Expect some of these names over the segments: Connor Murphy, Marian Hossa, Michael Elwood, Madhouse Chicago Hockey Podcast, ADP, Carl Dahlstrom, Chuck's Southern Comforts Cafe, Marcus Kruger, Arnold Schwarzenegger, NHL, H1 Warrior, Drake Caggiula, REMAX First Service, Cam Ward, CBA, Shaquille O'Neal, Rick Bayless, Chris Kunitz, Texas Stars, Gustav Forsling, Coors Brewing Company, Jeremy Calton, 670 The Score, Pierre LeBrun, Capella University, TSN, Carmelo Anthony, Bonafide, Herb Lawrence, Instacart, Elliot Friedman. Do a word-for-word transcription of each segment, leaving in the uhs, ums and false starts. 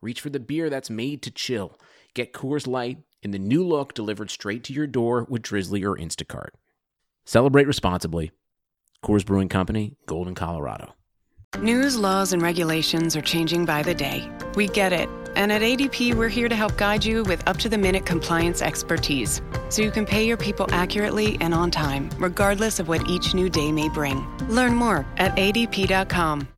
reach for the beer that's made to chill. Get Coors Light in the new look delivered straight to your door with Drizzly or Instacart. Celebrate responsibly. Coors Brewing Company, Golden, Colorado. News, laws, and regulations are changing by the day. We get it. And at A D P, we're here to help guide you with up-to-the-minute compliance expertise, so you can pay your people accurately and on time, regardless of what each new day may bring. Learn more at A D P dot com.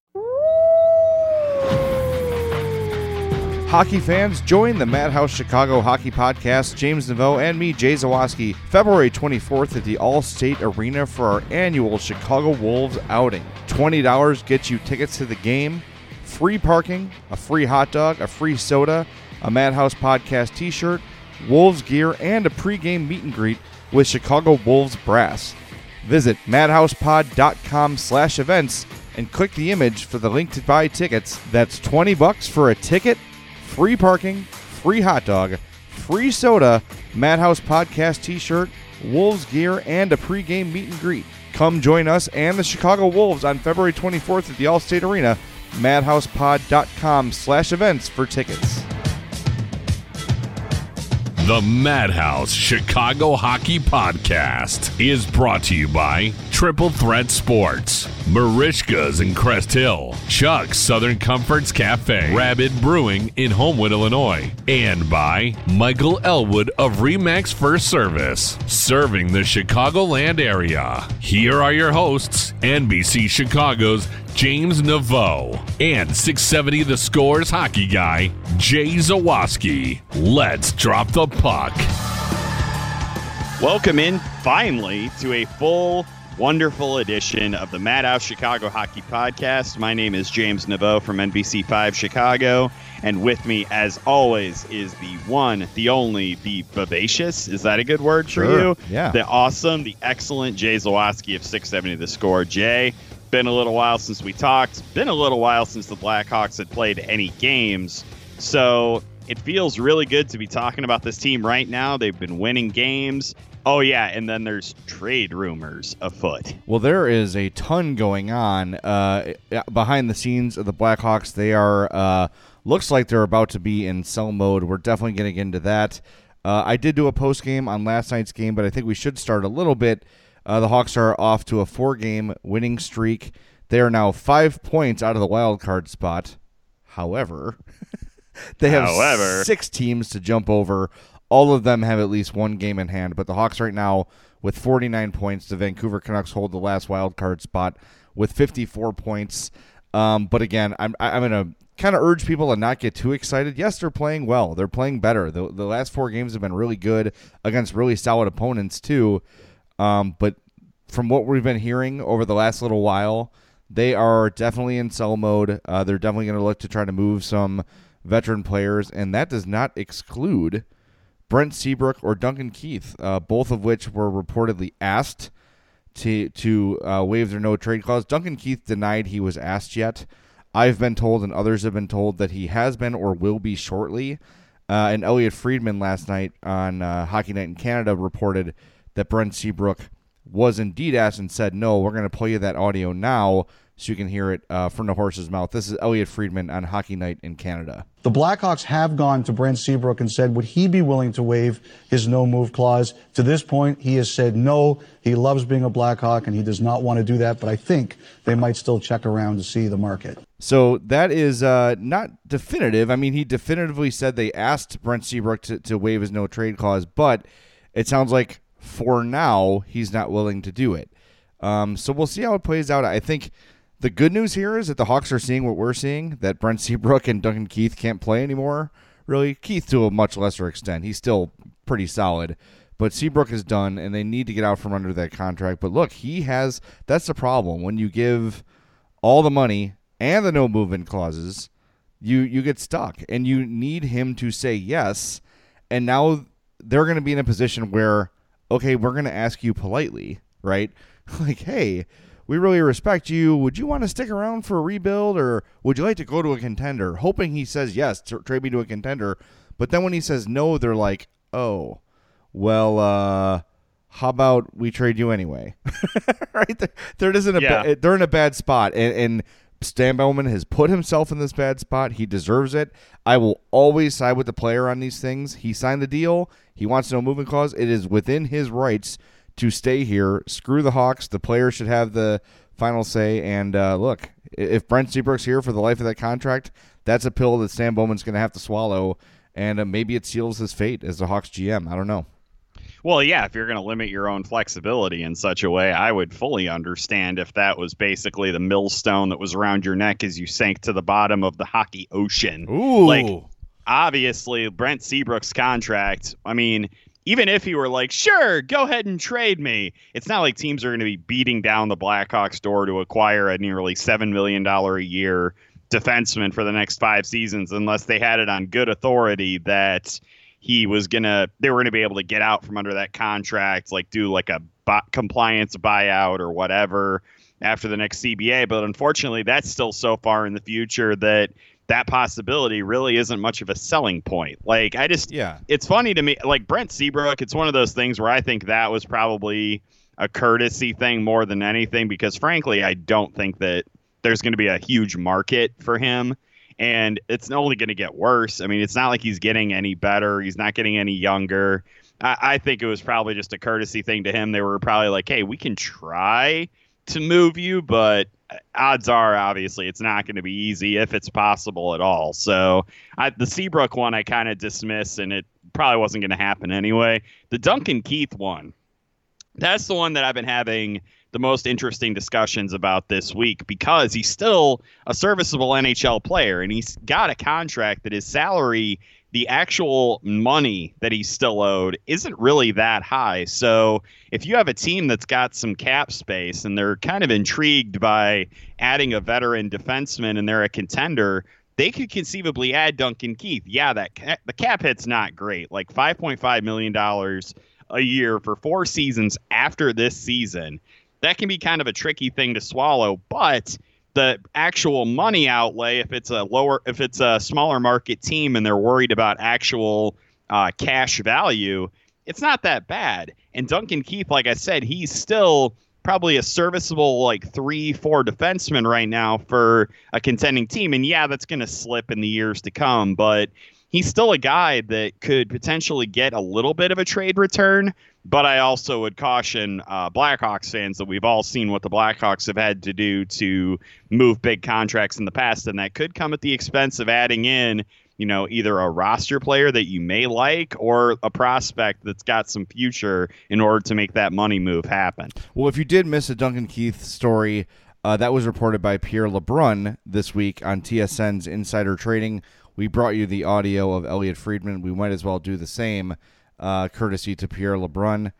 Hockey fans, join the Madhouse Chicago Hockey Podcast, James Neveau and me, Jay Zawaski, February twenty-fourth at the Allstate Arena for our annual Chicago Wolves outing. twenty dollars gets you tickets to the game, free parking, a free hot dog, a free soda, a Madhouse Podcast t-shirt, Wolves gear, and a pregame meet and greet with Chicago Wolves brass. Visit madhousepod.com slash events and click the image for the link to buy tickets. That's twenty bucks for a ticket, free parking, free hot dog, free soda, Madhouse Podcast t-shirt, Wolves gear, and a pregame meet and greet. Come join us and the Chicago Wolves on February twenty-fourth at the Allstate Arena. madhousepod.com slash events for tickets. The Madhouse Chicago Hockey Podcast is brought to you by Triple Threat Sports, Merichka's in Crest Hill, Chuck's Southern Comforts Cafe, Rabid Brewing in Homewood, Illinois, and by Michael Elwood of REMAX First Service, serving the Chicagoland area. Here are your hosts, N B C Chicago's James Neveau and six seventy The Score's hockey guy, Jay Zawaski. Let's drop the puck. Welcome in, finally, to a full, wonderful edition of the Madhouse Chicago Hockey Podcast. My name is James Neveau from N B C five Chicago, and with me, as always, is the one, the only, the vivacious, is that a good word for sure. you? Yeah. The awesome, the excellent Jay Zawaski of six seventy The Score. Jay, been a little while since we talked, been a little while since the Blackhawks had played any games, so it feels really good to be talking about this team right now. They've been winning games. Oh, yeah, and then there's trade rumors afoot. Well, there is a ton going on uh, behind the scenes of the Blackhawks. They are, uh, looks like they're about to be in sell mode. We're definitely getting into that. Uh, I did do a post game on last night's game, but I think we should start a little bit. Uh, the Hawks are off to a four-game winning streak. They are now five points out of the wild card spot. However, they have However. six teams to jump over. All of them have at least one game in hand, but the Hawks right now with forty-nine points. The Vancouver Canucks hold the last wild card spot with fifty-four points. Um, but again, I'm I'm going to kind of urge people to not get too excited. Yes, they're playing well. They're playing better. The, the last four games have been really good against really solid opponents too. Um, but from what we've been hearing over the last little while, they are definitely in sell mode. Uh, they're definitely going to look to try to move some veteran players, and that does not exclude Brent Seabrook or Duncan Keith, uh, both of which were reportedly asked to to uh, waive their no-trade clause. Duncan Keith denied he was asked yet. I've been told, and others have been told, that he has been or will be shortly. Uh, and Elliot Friedman last night on uh, Hockey Night in Canada reported that Brent Seabrook was indeed asked and said, no, we're going to play you that audio now so you can hear it uh, from the horse's mouth. This is Elliot Friedman on Hockey Night in Canada. The Blackhawks have gone to Brent Seabrook and said, would he be willing to waive his no-move clause? To this point, he has said no. He loves being a Blackhawk, and he does not want to do that, but I think they might still check around to see the market. So that is uh, not definitive. I mean, he definitively said they asked Brent Seabrook to, to waive his no-trade clause, but it sounds like for now he's not willing to do it. Um, so we'll see how it plays out. I think the good news here is that the Hawks are seeing what we're seeing, that Brent Seabrook and Duncan Keith can't play anymore. Really, Keith to a much lesser extent. He's still pretty solid. But Seabrook is done, and they need to get out from under that contract. But look, he has – that's the problem. When you give all the money and the no-movement clauses, you, you get stuck. And you need him to say yes. And now they're going to be in a position where, okay, we're going to ask you politely, right? Like, hey – we really respect you. Would you want to stick around for a rebuild, or would you like to go to a contender? Hoping he says yes, to trade me to a contender. But then when he says no, they're like, oh, well, uh, how about we trade you anyway? Right? There, there isn't a yeah. ba- they're in a bad spot, and, and Stan Bowman has put himself in this bad spot. He deserves it. I will always side with the player on these things. He signed the deal. He wants no movement clause. It is within his rights to stay here. Screw the Hawks. The players should have the final say. And uh, look, if Brent Seabrook's here for the life of that contract, that's a pill that Stan Bowman's going to have to swallow. And uh, maybe it seals his fate as the Hawks G M. I don't know. Well, yeah, if you're going to limit your own flexibility in such a way, I would fully understand if that was basically the millstone that was around your neck as you sank to the bottom of the hockey ocean. Ooh. Like, obviously, Brent Seabrook's contract, I mean... even if he were like, sure, go ahead and trade me, it's not like teams are going to be beating down the Blackhawks door to acquire a nearly seven million dollars a year defenseman for the next five seasons unless they had it on good authority that he was going to, they were going to be able to get out from under that contract, like do like a bu- compliance buyout or whatever after the next C B A. But unfortunately, that's still so far in the future that that possibility really isn't much of a selling point. Like, I just, yeah, it's funny to me, like Brent Seabrook, it's one of those things where I think that was probably a courtesy thing more than anything, because frankly, I don't think that there's going to be a huge market for him, and it's only going to get worse. I mean, it's not like he's getting any better. He's not getting any younger. I, I think it was probably just a courtesy thing to him. They were probably like, hey, we can try to move you, but odds are, obviously, it's not going to be easy if it's possible at all. So I, the Seabrook one, I kind of dismiss, and it probably wasn't going to happen anyway. The Duncan Keith one, that's the one that I've been having the most interesting discussions about this week, because he's still a serviceable N H L player, and he's got a contract that his salary, the actual money that he's still owed, isn't really that high. So if you have a team that's got some cap space and they're kind of intrigued by adding a veteran defenseman and they're a contender, they could conceivably add Duncan Keith. Yeah, that ca- the cap hit's not great. Like five point five million dollars a year for four seasons after this season. That can be kind of a tricky thing to swallow, but the actual money outlay, if it's a lower, if it's a smaller market team and they're worried about actual uh, cash value, it's not that bad. And Duncan Keith, like I said, he's still probably a serviceable like three, four defenseman right now for a contending team. And yeah, that's going to slip in the years to come, but he's still a guy that could potentially get a little bit of a trade return. But I also would caution uh, Blackhawks fans that we've all seen what the Blackhawks have had to do to move big contracts in the past, and that could come at the expense of adding in, you know, either a roster player that you may like or a prospect that's got some future in order to make that money move happen. Well, if you did miss a Duncan Keith story, uh, that was reported by Pierre LeBrun this week on T S N's Insider Trading. We brought you the audio of Elliot Friedman. We might as well do the same. Uh, courtesy to Pierre LeBrun.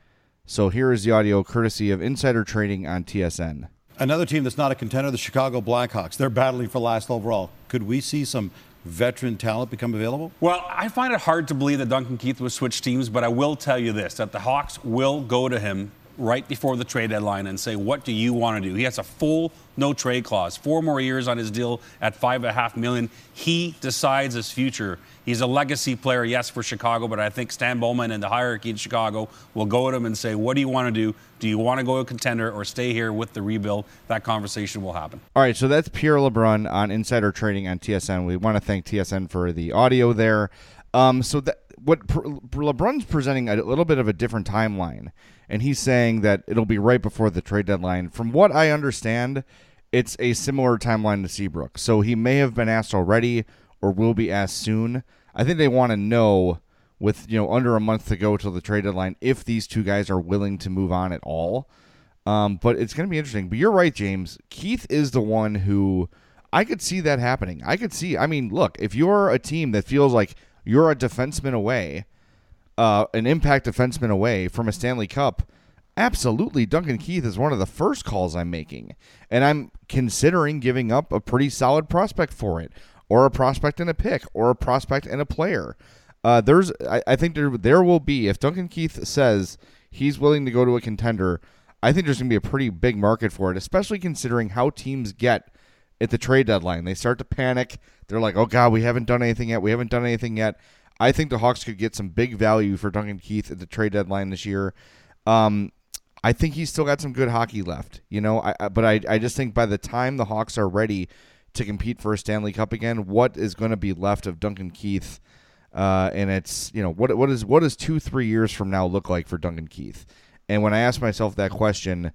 So here is the audio courtesy of Insider Trading on T S N. Another team that's not a contender, the Chicago Blackhawks. They're battling for last overall. Could we see some veteran talent become available? Well, I find it hard to believe that Duncan Keith would switch teams, but I will tell you this, that the Hawks will go to him right before the trade deadline and say, what do you want to do? He has a full no-trade clause, four more years on his deal at five point five million dollars. He decides his future. He's a legacy player, yes, for Chicago, but I think Stan Bowman and the hierarchy in Chicago will go at him and say, what do you want to do? Do you want to go a contender or stay here with the rebuild? That conversation will happen. All right, so that's Pierre LeBrun on Insider Trading on T S N. We want to thank T S N for the audio there. Um, so that, what LeBrun's presenting a little bit of a different timeline, and he's saying that it'll be right before the trade deadline. From what I understand, it's a similar timeline to Seabrook. So he may have been asked already or will be asked soon. I think they want to know, with, you know, under a month to go till the trade deadline, if these two guys are willing to move on at all. Um, but it's going to be interesting. But you're right, James. Keith is the one who I could see that happening. I could see. I mean, look, if you're a team that feels like you're a defenseman away, uh, an impact defenseman away from a Stanley Cup, absolutely, Duncan Keith is one of the first calls I'm making. And I'm considering giving up a pretty solid prospect for it, or a prospect and a pick, or a prospect and a player. Uh, there's, I, I think there there will be, if Duncan Keith says he's willing to go to a contender, I think there's going to be a pretty big market for it, especially considering how teams get at the trade deadline. They start to panic. They're like, oh, God, we haven't done anything yet. We haven't done anything yet. I think the Hawks could get some big value for Duncan Keith at the trade deadline this year. Um, I think he's still got some good hockey left, you know. I, but I, I just think by the time the Hawks are ready to compete for a Stanley Cup again, what is going to be left of Duncan Keith? Uh, and it's, you know, what what is what does two, three years from now look like for Duncan Keith? And when I ask myself that question,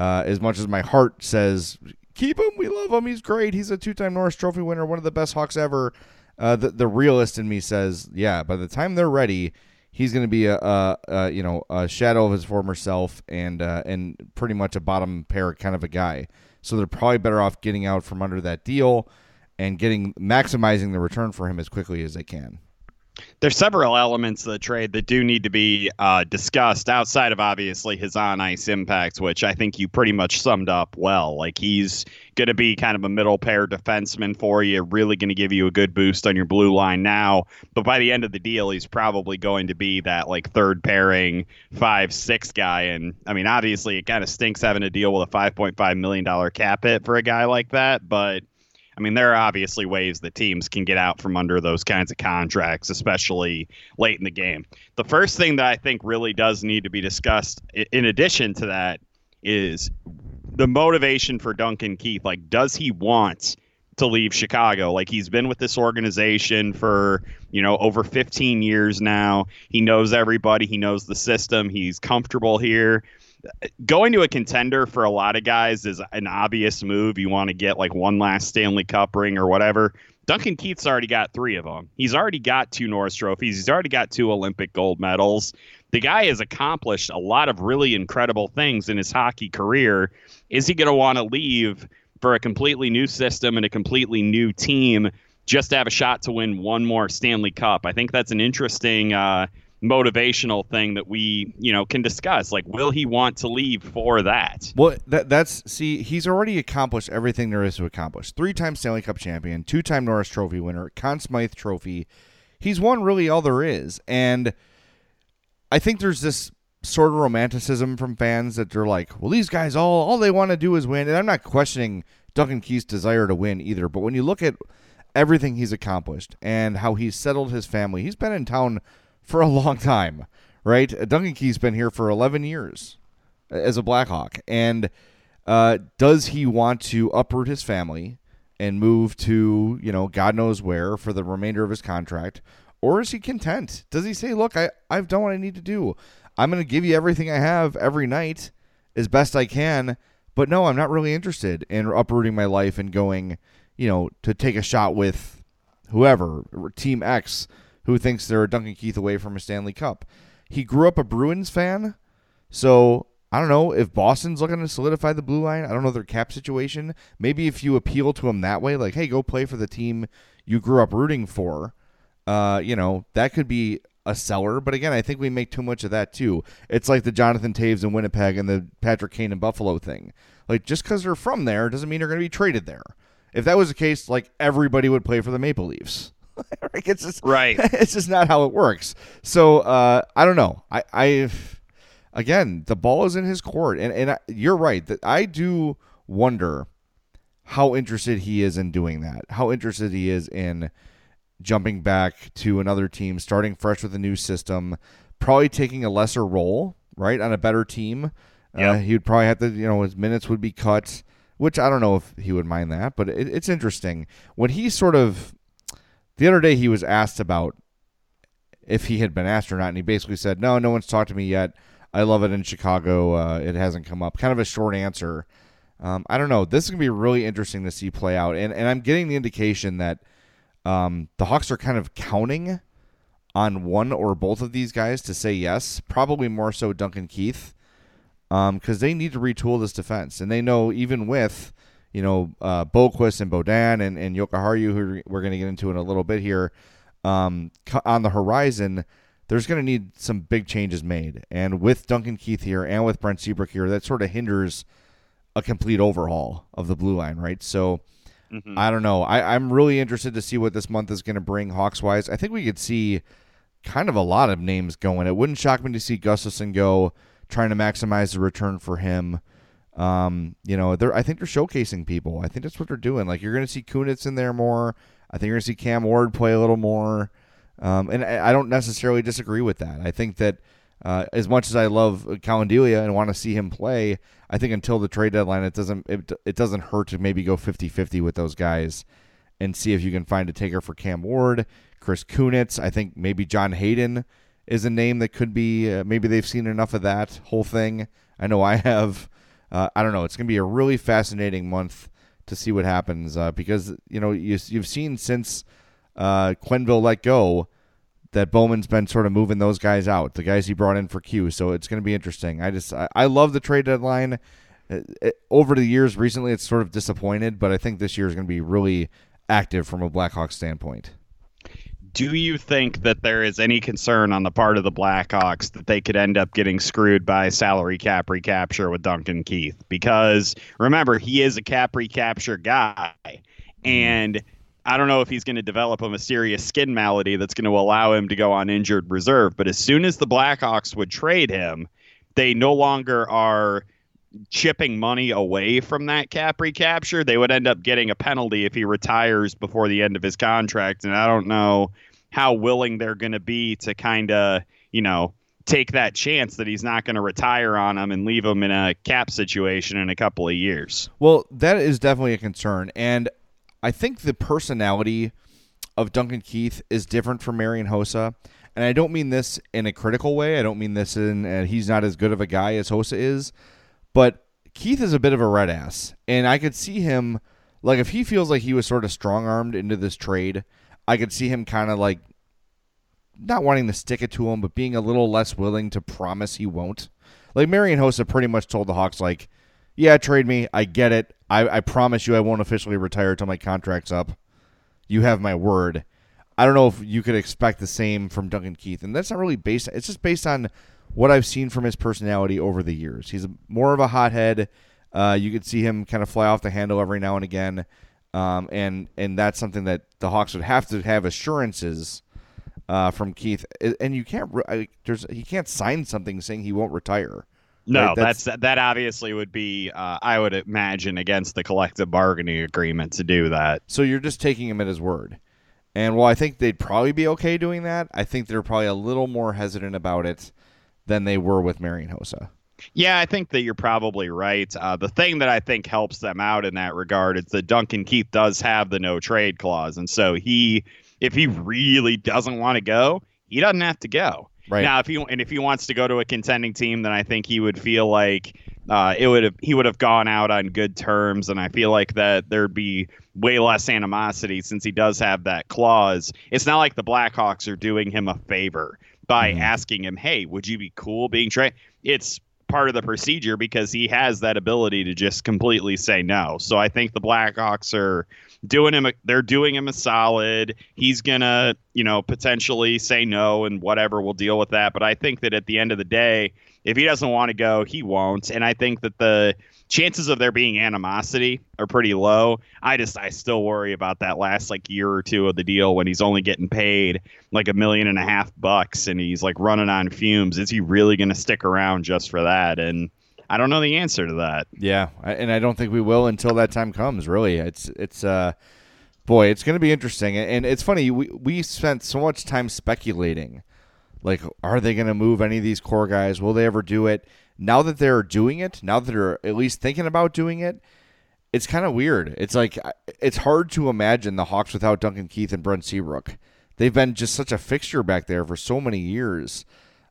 uh, as much as my heart says, keep him, we love him, he's great, he's a two-time Norris Trophy winner, one of the best Hawks ever, uh, the, the realist in me says, yeah, by the time they're ready, he's going to be a, a, a you know a shadow of his former self, and uh, and pretty much a bottom pair kind of a guy. So they're probably better off getting out from under that deal and getting maximizing the return for him as quickly as they can. There's several elements of the trade that do need to be uh, discussed outside of, obviously, his on-ice impacts, which I think you pretty much summed up well. Like, he's going to be kind of a middle-pair defenseman for you, really going to give you a good boost on your blue line now. But by the end of the deal, he's probably going to be that, like, third-pairing five six guy. And, I mean, obviously, it kind of stinks having to deal with a five point five million dollars cap hit for a guy like that, but I mean, there are obviously ways that teams can get out from under those kinds of contracts, especially late in the game. The first thing that I think really does need to be discussed, in addition to that, is the motivation for Duncan Keith. Like, does he want to leave Chicago? Like, he's been with this organization for, you know, over fifteen years now. He knows everybody. He knows the system. He's comfortable here. Going to a contender for a lot of guys is an obvious move. You want to get like one last Stanley Cup ring or whatever. Duncan Keith's already got three of them. He's already got two Norris trophies. He's already got two Olympic gold medals. The guy has accomplished a lot of really incredible things in his hockey career. Is he going to want to leave for a completely new system and a completely new team just to have a shot to win one more Stanley Cup? I think that's an interesting uh motivational thing that we, you know, can discuss. Like, will he want to leave for that? Well, that, that's, see, he's already accomplished everything there is to accomplish. Three-time Stanley Cup champion, two-time Norris Trophy winner, Conn Smythe Trophy. He's won really all there is. And I think there's this sort of romanticism from fans that they're like, well, these guys, all, all they want to do is win. And I'm not questioning Duncan Keith's desire to win either, but when you look at everything he's accomplished and how he's settled his family, he's been in town for a long time, right? Duncan Keith's been here for eleven years as a Blackhawk. And uh, does he want to uproot his family and move to, you know, God knows where for the remainder of his contract? Or is he content? Does he say, look, I, I've done what I need to do. I'm going to give you everything I have every night as best I can. But no, I'm not really interested in uprooting my life and going, you know, to take a shot with whoever, Team X, who thinks they're Duncan Keith away from a Stanley Cup. He grew up a Bruins fan, so I don't know if Boston's looking to solidify the blue line. I don't know their cap situation. Maybe if you appeal to him that way, like, hey, go play for the team you grew up rooting for, uh, you know, that could be a seller. But again, I think we make too much of that too. It's like the Jonathan Toews in Winnipeg and the Patrick Kane in Buffalo thing. Like, just because they're from there doesn't mean they're going to be traded there. If that was the case, like, everybody would play for the Maple Leafs. Like, it's just, right. It's just not how it works. So uh, I don't know. I, I again, the ball is in his court. And, and I, you're right. That I do wonder how interested he is in doing that, how interested he is in jumping back to another team, starting fresh with a new system, probably taking a lesser role, right, on a better team. Yeah. Uh, he would probably have to, you know, his minutes would be cut, which I don't know if he would mind that, but it, it's interesting. When he sort of, the other day he was asked about if he had been asked or not, and he basically said, no, no one's talked to me yet. I love it in Chicago. Uh, it hasn't come up. Kind of a short answer. Um, I don't know. This is going to be really interesting to see play out, and and I'm getting the indication that um, the Hawks are kind of counting on one or both of these guys to say yes, probably more so Duncan Keith, because um, they need to retool this defense, and they know even with you know uh, Boquist and Bodan and, and Jokiharju, who we're going to get into in a little bit here, um, on the horizon, there's going to need some big changes made, and with Duncan Keith here and with Brent Seabrook here, that sort of hinders a complete overhaul of the blue line, right? So mm-hmm. I don't know. I, I'm really interested to see what this month is going to bring Hawks-wise. I think we could see kind of a lot of names going. It wouldn't shock me to see Gustafson go, trying to maximize the return for him. Um, you know, they're I think they're showcasing people. I think that's what they're doing. Like, you're going to see Kunitz in there more. I think you're going to see Cam Ward play a little more. Um, and I, I don't necessarily disagree with that. I think that uh, as much as I love Caggiula and want to see him play, I think until the trade deadline, it doesn't it, it doesn't hurt to maybe go fifty-fifty with those guys and see if you can find a taker for Cam Ward, Chris Kunitz. I think maybe John Hayden is a name that could be, uh, maybe they've seen enough of that whole thing. I know I have. Uh, I don't know. It's going to be a really fascinating month to see what happens uh, because, you know, you, you've seen since uh, Quenneville let go that Bowman's been sort of moving those guys out, the guys he brought in for Q. So it's going to be interesting. I just, I, I love the trade deadline. It, it, over the years recently, it's sort of disappointed, but I think this year is going to be really active from a Blackhawks standpoint. Do you think that there is any concern on the part of the Blackhawks that they could end up getting screwed by salary cap recapture with Duncan Keith? Because remember, he is a cap recapture guy, and I don't know if he's going to develop him a serious skin malady that's going to allow him to go on injured reserve. But as soon as the Blackhawks would trade him, they no longer are chipping money away from that cap recapture. They would end up getting a penalty if he retires before the end of his contract. And I don't know how willing they're going to be to kind of, you know, take that chance that he's not going to retire on him and leave him in a cap situation in a couple of years. Well, that is definitely a concern. And I think the personality of Duncan Keith is different from Marian Hossa. And I don't mean this in a critical way. I don't mean this in uh, he's not as good of a guy as Hossa is, but Keith is a bit of a red ass. And I could see him, like, if he feels like he was sort of strong-armed into this trade, I could see him kind of like not wanting to stick it to him, but being a little less willing to promise he won't. Like, Marian Hossa pretty much told the Hawks, like, yeah, trade me. I get it. I, I promise you I won't officially retire until my contract's up. You have my word. I don't know if you could expect the same from Duncan Keith. And that's not really based. It's just based on what I've seen from his personality over the years. He's more of a hothead. Uh, you could see him kind of fly off the handle every now and again. Um, and, and that's something that the Hawks would have to have assurances uh, from Keith. And you can't, I, there's, he can't sign something saying he won't retire. No, right, that's, that's that obviously would be, uh, I would imagine, against the collective bargaining agreement to do that. So you're just taking him at his word. And while I think they'd probably be okay doing that, I think they're probably a little more hesitant about it than they were with Marian Hossa. Yeah, I think that you're probably right. Uh, the thing that I think helps them out in that regard is that Duncan Keith does have the no trade clause. And so he, if he really doesn't want to go, he doesn't have to go. Right. Now, if he and if he wants to go to a contending team, then I think he would feel like uh, it would have he would have gone out on good terms, and I feel like that there'd be way less animosity since he does have that clause. It's not like the Blackhawks are doing him a favor by mm-hmm. asking him, "Hey, would you be cool being traded?" It's part of the procedure because he has that ability to just completely say no. So I think the Blackhawks are doing him a, they're doing him a solid. He's going to, you know, potentially say no and whatever. We'll deal with that. But I think that at the end of the day, if he doesn't want to go, he won't. And I think that the chances of there being animosity are pretty low. I just I still worry about that last like year or two of the deal when he's only getting paid like a million and a half bucks and he's like running on fumes. Is he really going to stick around just for that? And I don't know the answer to that. Yeah, and I don't think we will until that time comes, really. It's it's uh, boy, it's going to be interesting. And it's funny, we, we spent so much time speculating. Like, are they going to move any of these core guys? Will they ever do it? Now that they're doing it, now that they're at least thinking about doing it, it's kind of weird. It's like it's hard to imagine the Hawks without Duncan Keith and Brent Seabrook. They've been just such a fixture back there for so many years.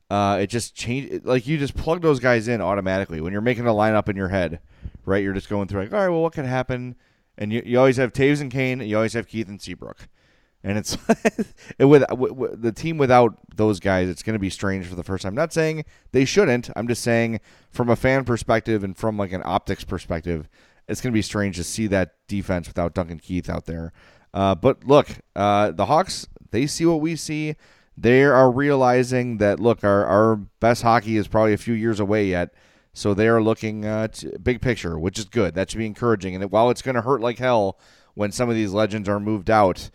Uh, it just changed. Like, you just plug those guys in automatically when you're making a lineup in your head, right? You're just going through like, all right, well, what could happen? And you, you always have Toews and Kane. And you always have Keith and Seabrook. And it's and with, with the team without those guys, it's going to be strange for the first time. I'm not saying they shouldn't. I'm just saying from a fan perspective and from like an optics perspective, it's going to be strange to see that defense without Duncan Keith out there. Uh, but look, uh, the Hawks, they see what we see. They are realizing that, look, our, our best hockey is probably a few years away yet. So they are looking uh, to big picture, which is good. That should be encouraging. And while it's going to hurt like hell when some of these legends are moved out,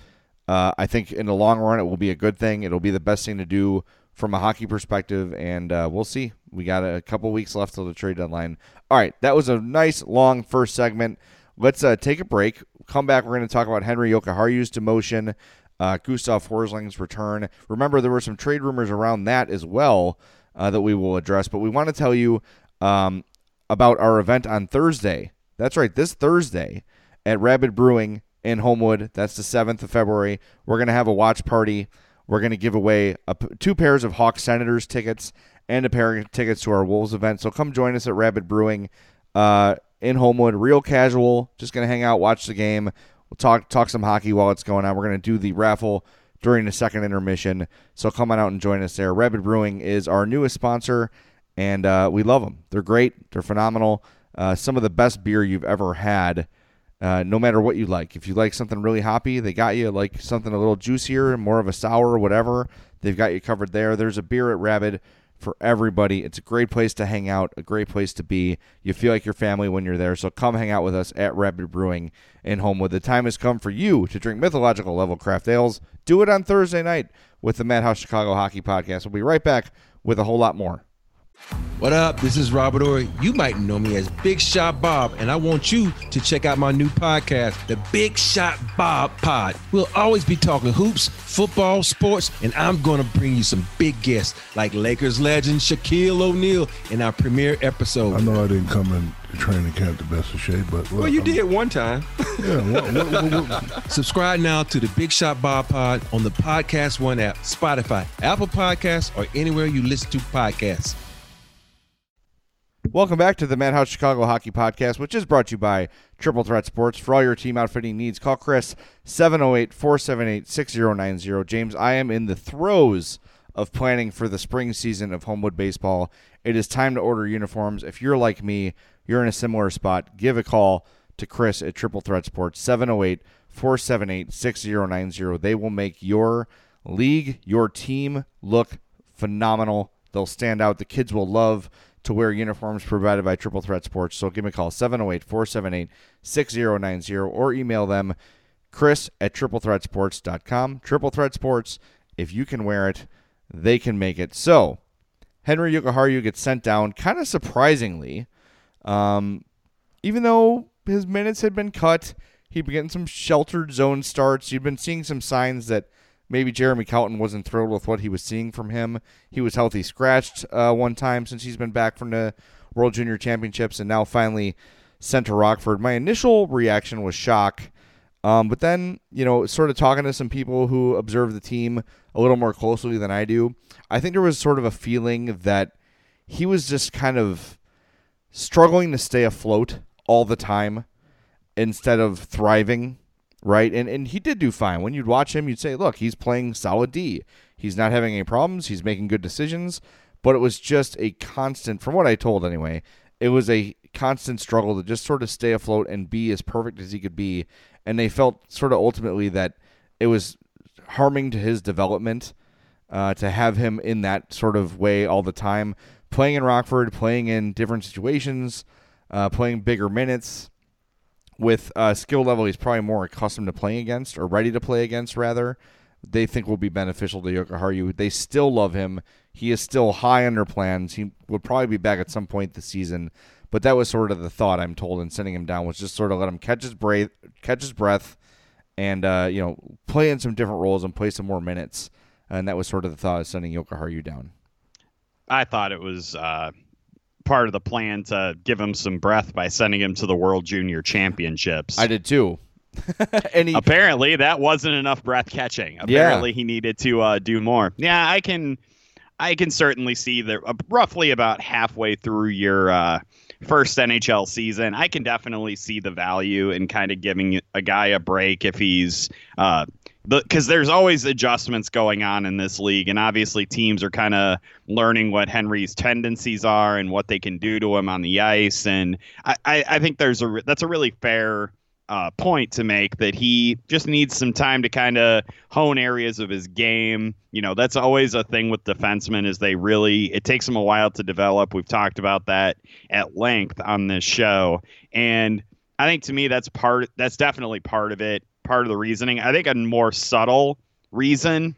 Uh, I think in the long run, it will be a good thing. It'll be the best thing to do from a hockey perspective, and uh, we'll see. We got a couple weeks left till the trade deadline. All right, that was a nice, long first segment. Let's uh, take a break. Come back. We're going to talk about Henri Jokiharju's demotion, uh, Gustav Forsling's return. Remember, there were some trade rumors around that as well uh, that we will address, but we want to tell you um, about our event on Thursday. That's right, this Thursday at Rabid Brewing in Homewood. That's the seventh of February. We're going to have a watch party. We're going to give away a, two pairs of Hawks Senators tickets and a pair of tickets to our Wolves event. So come join us at Rabid Brewing uh, in Homewood. Real casual. Just going to hang out, watch the game. We'll talk talk some hockey while it's going on. We're going to do the raffle during the second intermission. So come on out and join us there. Rabid Brewing is our newest sponsor, and uh, we love them. They're great. They're phenomenal. Uh, some of the best beer you've ever had. Uh, no matter what you like. If you like something really hoppy, they got you. Like something a little juicier, more of a sour, whatever, they've got you covered there. There's a beer at Rabid for everybody. It's a great place to hang out, a great place to be. You feel like your family when you're there, so come hang out with us at Rabid Brewing in Homewood. The time has come for you to drink mythological level craft ales. Do it on Thursday night with the Madhouse Chicago Hockey Podcast. We'll be right back with a whole lot more. What up? This is Robert Ory. You might know me as Big Shot Bob, and I want you to check out my new podcast, The Big Shot Bob Pod. We'll always be talking hoops, football, sports, and I'm going to bring you some big guests like Lakers legend Shaquille O'Neal in our premiere episode. I know I didn't come in training camp the best of shape, but well, well you I'm, did one time. Yeah. Well, well, well, well. Subscribe now to the Big Shot Bob Pod on the Podcast One app, Spotify, Apple Podcasts, or anywhere you listen to podcasts. Welcome back to the Madhouse Chicago Hockey Podcast, which is brought to you by Triple Threat Sports. For all your team outfitting needs, call Chris, seven oh eight, four seven eight, six oh nine oh. James, I am in the throes of planning for the spring season of Homewood Baseball. It is time to order uniforms. If you're like me, you're in a similar spot, give a call to Chris at Triple Threat Sports, seven oh eight, four seven eight, six oh nine oh. They will make your league, your team look phenomenal. They'll stand out. The kids will love to wear uniforms provided by Triple Threat Sports. So give me a call, seven oh eight, four seven eight, six oh nine oh, or email them, Chris at triple threat sports dot com. Triple Threat Sports, if you can wear it, they can make it. So Henri Jokiharju gets sent down kind of surprisingly. Um, even though his minutes had been cut, he'd been getting some sheltered zone starts. You'd been seeing some signs that maybe Jeremy Calton wasn't thrilled with what he was seeing from him. He was healthy scratched uh, one time since he's been back from the World Junior Championships and now finally sent to Rockford. My initial reaction was shock. Um, but then, you know, sort of talking to some people who observe the team a little more closely than I do, I think there was sort of a feeling that he was just kind of struggling to stay afloat all the time instead of thriving. Right, and and he did do fine. When you'd watch him, you'd say, look, he's playing solid D. He's not having any problems. He's making good decisions. But it was just a constant, from what I told anyway, it was a constant struggle to just sort of stay afloat and be as perfect as he could be. and they felt sort of ultimately that it was harming to his development uh, to have him in that sort of way all the time, playing in Rockford, playing in different situations, uh, playing bigger minutes with a skill level he's probably more accustomed to playing against, or ready to play against, rather. They think will be beneficial to Jokiharju. They still love him. He is still high on their plans. He would probably be back at some point this season, but that was sort of the thought, I'm told, in sending him down, was just sort of let him catch his breath, catch his breath, and uh, you know, play in some different roles and play some more minutes. And that was sort of the thought of sending Jokiharju down. I thought it was uh, part of the plan to give him some breath by sending him to the World Junior Championships. I did too. and he, apparently that wasn't enough breath catching. Apparently yeah. he needed to uh, do more. Yeah, I can, I can certainly see that uh, roughly about halfway through your uh, first N H L season, I can definitely see the value in kind of giving a guy a break if he's uh, because there's always adjustments going on in this league, and obviously teams are kind of learning what Henry's tendencies are and what they can do to him on the ice. And I, I, I think there's a that's a really fair. Uh, point to make, that he just needs some time to kind of hone areas of his game. You know, that's always a thing with defensemen, is they really, it takes them a while to develop. We've talked about that at length on this show. And I think to me, that's part, that's definitely part of it. Part of the reasoning. I think a more subtle reason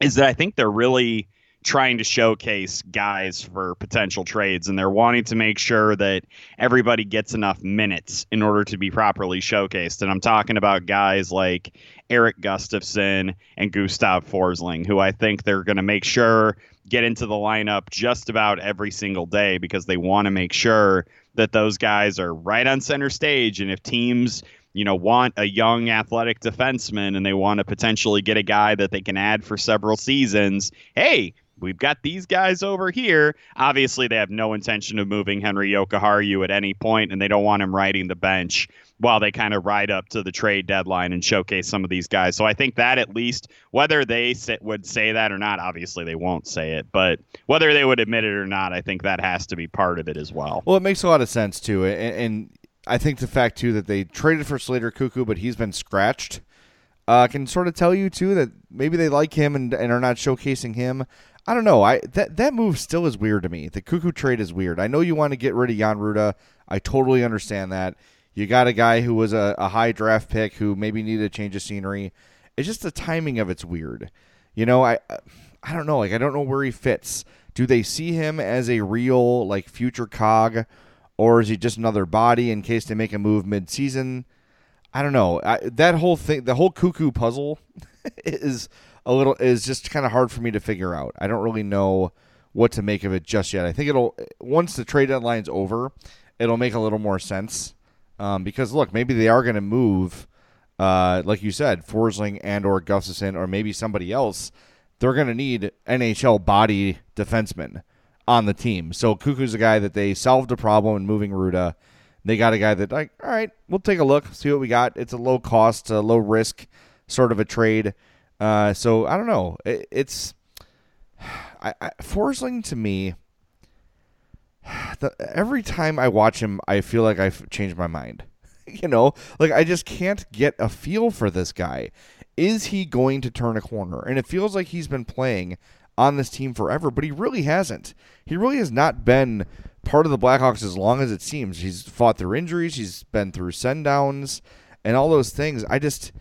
is that I think they're really trying to showcase guys for potential trades, and they're wanting to make sure that everybody gets enough minutes in order to be properly showcased. And I'm talking about guys like Eric Gustafson and Gustav Forsling, who I think they're going to make sure get into the lineup just about every single day, because they want to make sure that those guys are right on center stage. And if teams, you know, want a young athletic defenseman and they want to potentially get a guy that they can add for several seasons, hey, we've got these guys over here. Obviously, they have no intention of moving Henri Jokiharju at any point, and they don't want him riding the bench while they kind of ride up to the trade deadline and showcase some of these guys. So I think that, at least, whether they sit, would say that or not, obviously they won't say it, but whether they would admit it or not, I think that has to be part of it as well. Well, it makes a lot of sense, too. And, and I think the fact, too, that they traded for Slater Koekkoek, but he's been scratched, uh, can sort of tell you, too, that maybe they like him and, and are not showcasing him. I don't know. I that, that move still is weird to me. The Koekkoek trade is weird. I know you want to get rid of Jan Ruda. I totally understand that. You got a guy who was a, a high draft pick who maybe needed a change of scenery. It's just the timing of it's weird. You know, I I don't know. Like, I don't know where he fits. Do they see him as a real, like, future cog, or is he just another body in case they make a move mid-season? I don't know. I, that whole thing, the whole Koekkoek puzzle is... a little is just kind of hard for me to figure out. I don't really know what to make of it just yet. I think it'll, once the trade deadline's over, it'll make a little more sense. Um, because look, maybe they are going to move, uh, like you said, Forsling and or Gustafson, or maybe somebody else. They're going to need N H L body defensemen on the team. So Koekkoek's a guy that they solved a problem in moving Ruda. They got a guy that, like, all right, we'll take a look, see what we got. It's a low cost, uh, low risk sort of a trade. Uh, so I don't know. It, it's I, I, Forsling to me. The, every time I watch him, I feel like I've changed my mind. You know, like, I just can't get a feel for this guy. Is he going to turn a corner? And it feels like he's been playing on this team forever, but he really hasn't. He really has not been part of the Blackhawks as long as it seems. He's fought through injuries. He's been through send downs and all those things. I just.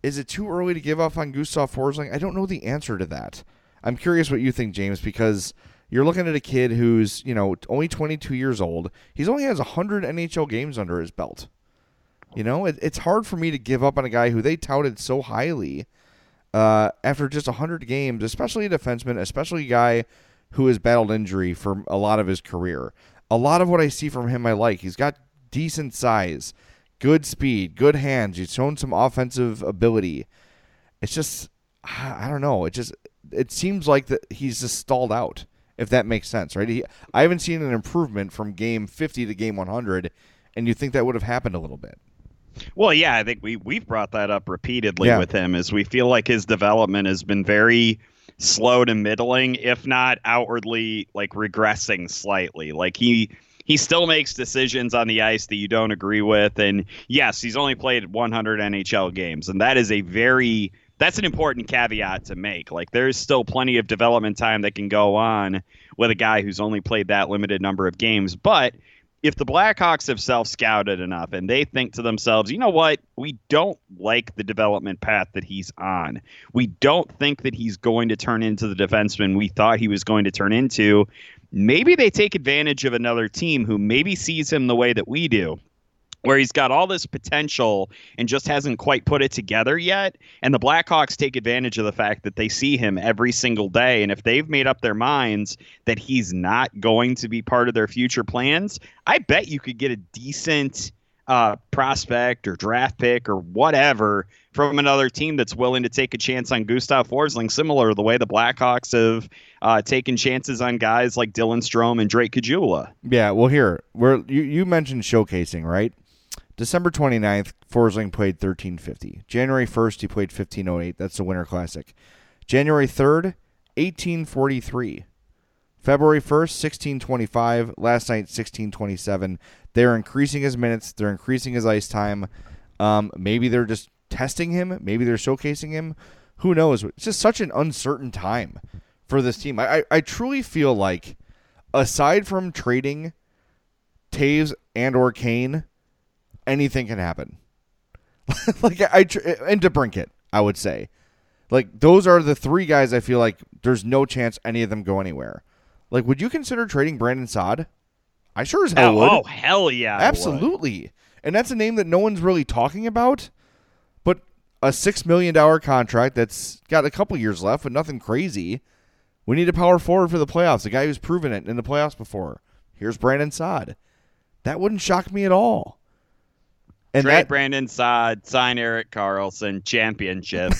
Is it too early to give up on Gustav Forsling? I don't know the answer to that. I'm curious what you think, James, because you're looking at a kid who's, you know, only twenty-two years old. He's only has one hundred N H L games under his belt. You know, it, it's hard for me to give up on a guy who they touted so highly uh, after just one hundred games, especially a defenseman, especially a guy who has battled injury for a lot of his career. A lot of what I see from him I like. He's got decent size. Good speed, good hands. He's shown some offensive ability. It's just, I don't know. It just, it seems like that he's just stalled out, if that makes sense, right? He, I haven't seen an improvement from game fifty to game one hundred, and you think that would have happened a little bit. Well, yeah, I think we, we've brought that up repeatedly yeah. with him, as we feel like his development has been very slow to middling, if not outwardly, like, regressing slightly. Like, he... he still makes decisions on the ice that you don't agree with. And yes, he's only played one hundred N H L games, and that is a very that's an important caveat to make. Like, there's still plenty of development time that can go on with a guy who's only played that limited number of games. But if the Blackhawks have self-scouted enough and they think to themselves, you know what, we don't like the development path that he's on. We don't think that he's going to turn into the defenseman we thought he was going to turn into. Maybe they take advantage of another team who maybe sees him the way that we do, where he's got all this potential and just hasn't quite put it together yet. And the Blackhawks take advantage of the fact that they see him every single day. And if they've made up their minds that he's not going to be part of their future plans, I bet you could get a decent uh, prospect or draft pick or whatever from another team that's willing to take a chance on Gustav Forsling, similar to the way the Blackhawks have uh, taken chances on guys like Dylan Strome and Drake Caggiula. Yeah, well, here, we're, you, you mentioned showcasing, right? December twenty-ninth, Forsling played thirteen fifty. January first, he played fifteen oh eight. That's the Winter Classic. January third, eighteen forty-three. February first, sixteen twenty-five. Last night, sixteen twenty-seven. They're increasing his minutes. They're increasing his ice time. Um, maybe they're just testing him. Maybe they're showcasing him. Who knows? It's just such an uncertain time for this team. I, I, I truly feel like, aside from trading Toews and or Kane, anything can happen. like I tr- and DeBrincat, I would say, like, those are the three guys I feel like there's no chance any of them go anywhere. Like, would you consider trading Brandon Saad? I sure as hell oh, would. Oh hell yeah, absolutely. Would. And that's a name that no one's really talking about. But a six million dollar contract that's got a couple years left, but nothing crazy. We need a power forward for the playoffs. A guy who's proven it in the playoffs before. Here's Brandon Saad. That wouldn't shock me at all. And Trade that, Brandon Saad, sign Erik Karlsson, championship.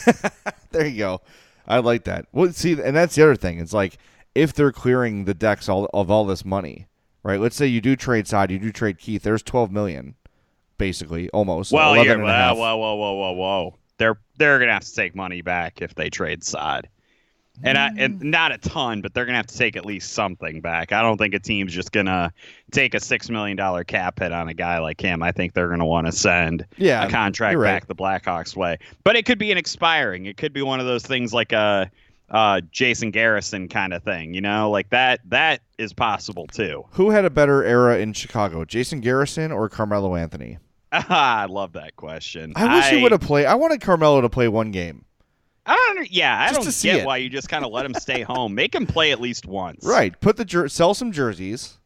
There you go. I like that. Well, see, and that's the other thing. It's like, if they're clearing the decks all, of all this money, right? Let's say you do trade Saad, you do trade Keith. There's twelve million dollars, basically, almost. Well, eleven you're, and a half. Whoa, whoa, whoa, whoa, whoa. They're they're gonna have to take money back if they trade Saad, and mm. I, and not a ton, but they're gonna have to take at least something back. I don't think a team's just gonna take a six million dollar cap hit on a guy like him. I think they're gonna want to send yeah, a contract right. back the Blackhawks way, but it could be an expiring. It could be one of those things like a uh, Jason Garrison kind of thing, you know, like that. That is possible too. Who had a better era in Chicago, Jason Garrison or Carmelo Anthony? I love that question. I wish I, he would have played. I wanted Carmelo to play one game. I don't. Yeah, I don't get why you just kind of let him stay home. Make him play at least once. Right. Put the jer- sell some jerseys.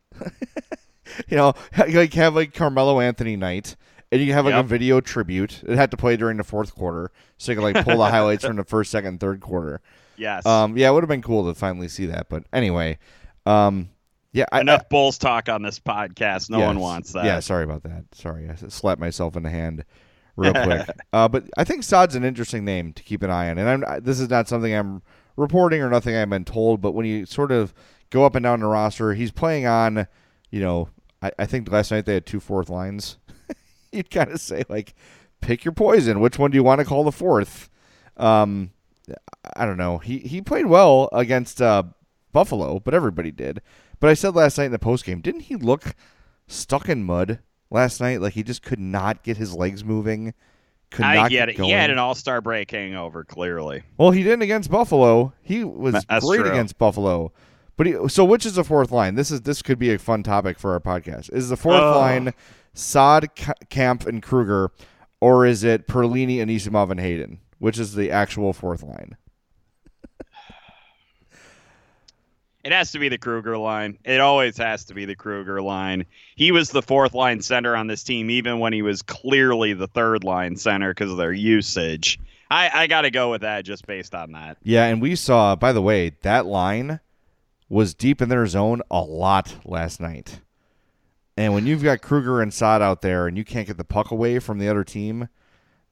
You know, like have like Carmelo Anthony night, and you have like yep. a video tribute. It had to play during the fourth quarter, so you can like pull the highlights from the first, second, third quarter. Yes. Um. Yeah, it would have been cool to finally see that. But anyway, um. Yeah. I, Enough I, Bulls talk on this podcast. No yes, one wants that. Yeah. Sorry about that. Sorry, I slapped myself in the hand. Real quick, uh, but I think Saad's an interesting name to keep an eye on, and I'm, I, this is not something I'm reporting or nothing I've been told. But when you sort of go up and down the roster, he's playing on, you know, I, I think last night they had two fourth lines. You'd kind of say like, pick your poison. Which one do you want to call the fourth? Um, I don't know. He he played well against uh, Buffalo, but everybody did. But I said last night in the postgame, didn't he look stuck in mud? Last night, like, he just could not get his legs moving. Could I not get it. Going. He had an all-star break hangover, clearly. Well, he didn't against Buffalo. He was That's great true. against Buffalo. But he, so which is the fourth line? This is this could be a fun topic for our podcast. Is the fourth oh. line Saad, Kamp, and Kruger, or is it Perlini, Anisimov, and Hayden? Which is the actual fourth line? It has to be the Kruger line. It always has to be the Kruger line. He was the fourth line center on this team, even when he was clearly the third line center because of their usage. I, I got to go with that just based on that. Yeah, and we saw, by the way, that line was deep in their zone a lot last night. And when you've got Kruger and Saad out there and you can't get the puck away from the other team,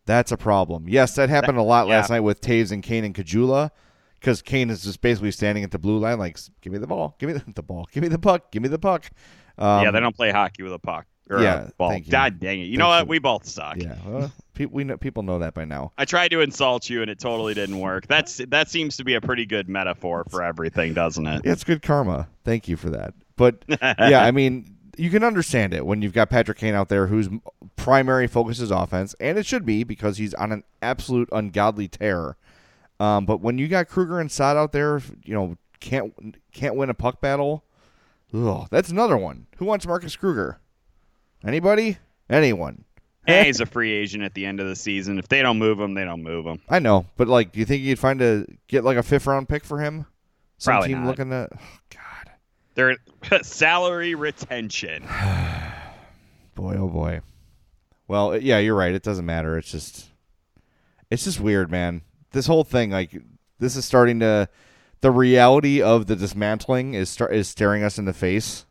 that's a problem. Yes, that happened that, a lot yeah. last night with Toews and Kane and Caggiula. Because Kane is just basically standing at the blue line like, give me the ball, give me the, the ball, give me the puck, give me the puck. Um, yeah, they don't play hockey with a puck or yeah, a ball. God dang it. You Thanks know what? We both suck. Yeah, well, pe- we know, people know that by now. I tried to insult you, and it totally didn't work. That's That seems to be a pretty good metaphor for everything, doesn't it? Yeah, it's good karma. Thank you for that. But, yeah, I mean, you can understand it when you've got Patrick Kane out there whose primary focus is offense, and it should be because he's on an absolute ungodly tear. Um, but when you got Kruger and Saad out there, you know, can't can't win a puck battle, ugh, that's another one. Who wants Marcus Kruger? Anybody? Anyone. Hey, he's a free agent at the end of the season. If they don't move him, they don't move him. I know, but, like, do you think you'd find a get, like, a fifth-round pick for him? Some Probably team not. Looking at... Oh, God. Their salary retention. Boy, oh, boy. Well, yeah, you're right. It doesn't matter. It's just... It's just weird, man. This whole thing, like, this is starting to... The reality of the dismantling is star- is staring us in the face,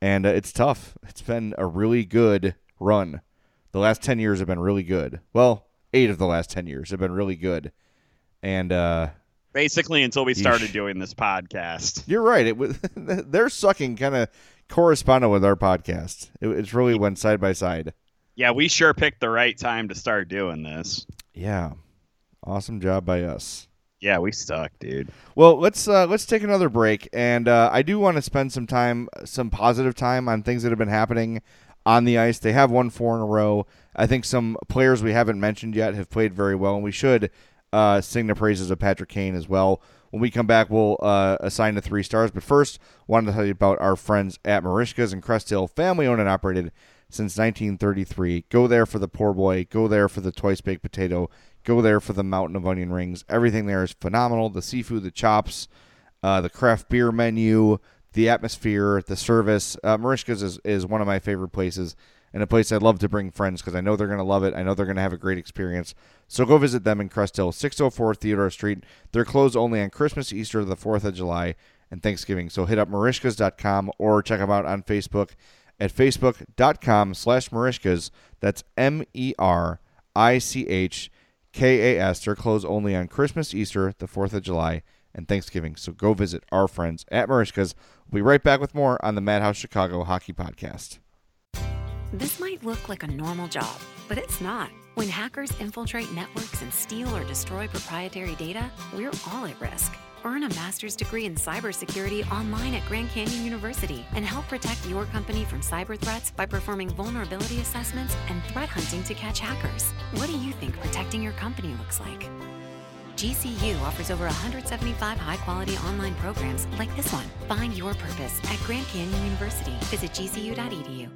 and uh, it's tough. It's been a really good run. The last ten years have been really good. Well, eight of the last ten years have been really good, and uh, basically until we started eesh. doing this podcast. You're right. It was their sucking kind of corresponded with our podcast. It, it's really went side by side. Yeah, we sure picked the right time to start doing this. Yeah, awesome job by us. Yeah, we suck, dude. Well, let's uh, let's take another break, and uh, I do want to spend some time, some positive time on things that have been happening on the ice. They have won four in a row. I think some players we haven't mentioned yet have played very well, and we should uh, sing the praises of Patrick Kane as well. When we come back, we'll uh, assign the three stars, but first, wanted to tell you about our friends at Merichka's in Crest Hill, family-owned and operated since nineteen thirty-three. Go there for the poor boy. Go there for the twice-baked potato. Go there for the mountain of onion rings. Everything there is phenomenal. The seafood, the chops, uh, the craft beer menu, the atmosphere, the service. Uh, Merichka's is, is one of my favorite places and a place I'd love to bring friends because I know they're going to love it. I know they're going to have a great experience. So go visit them in Crest Hill, six oh four Theodore Street. They're closed only on Christmas, Easter, the fourth of July, and Thanksgiving. So hit up Merichka's dot com or check them out on Facebook at facebook dot com slash Merichka's. That's M E R I C H K A S. They're closed only on Christmas, Easter, the fourth of July, and Thanksgiving. So go visit our friends at Merichka's. We'll be right back with more on the Madhouse Chicago Hockey Podcast. This might look like a normal job, but it's not. When hackers infiltrate networks and steal or destroy proprietary data, we're all at risk. Earn a master's degree in cybersecurity online at Grand Canyon University and help protect your company from cyber threats by performing vulnerability assessments and threat hunting to catch hackers. What do you think protecting your company looks like? G C U offers over one hundred seventy-five high-quality online programs like this one. Find your purpose at Grand Canyon University. Visit g c u dot e d u.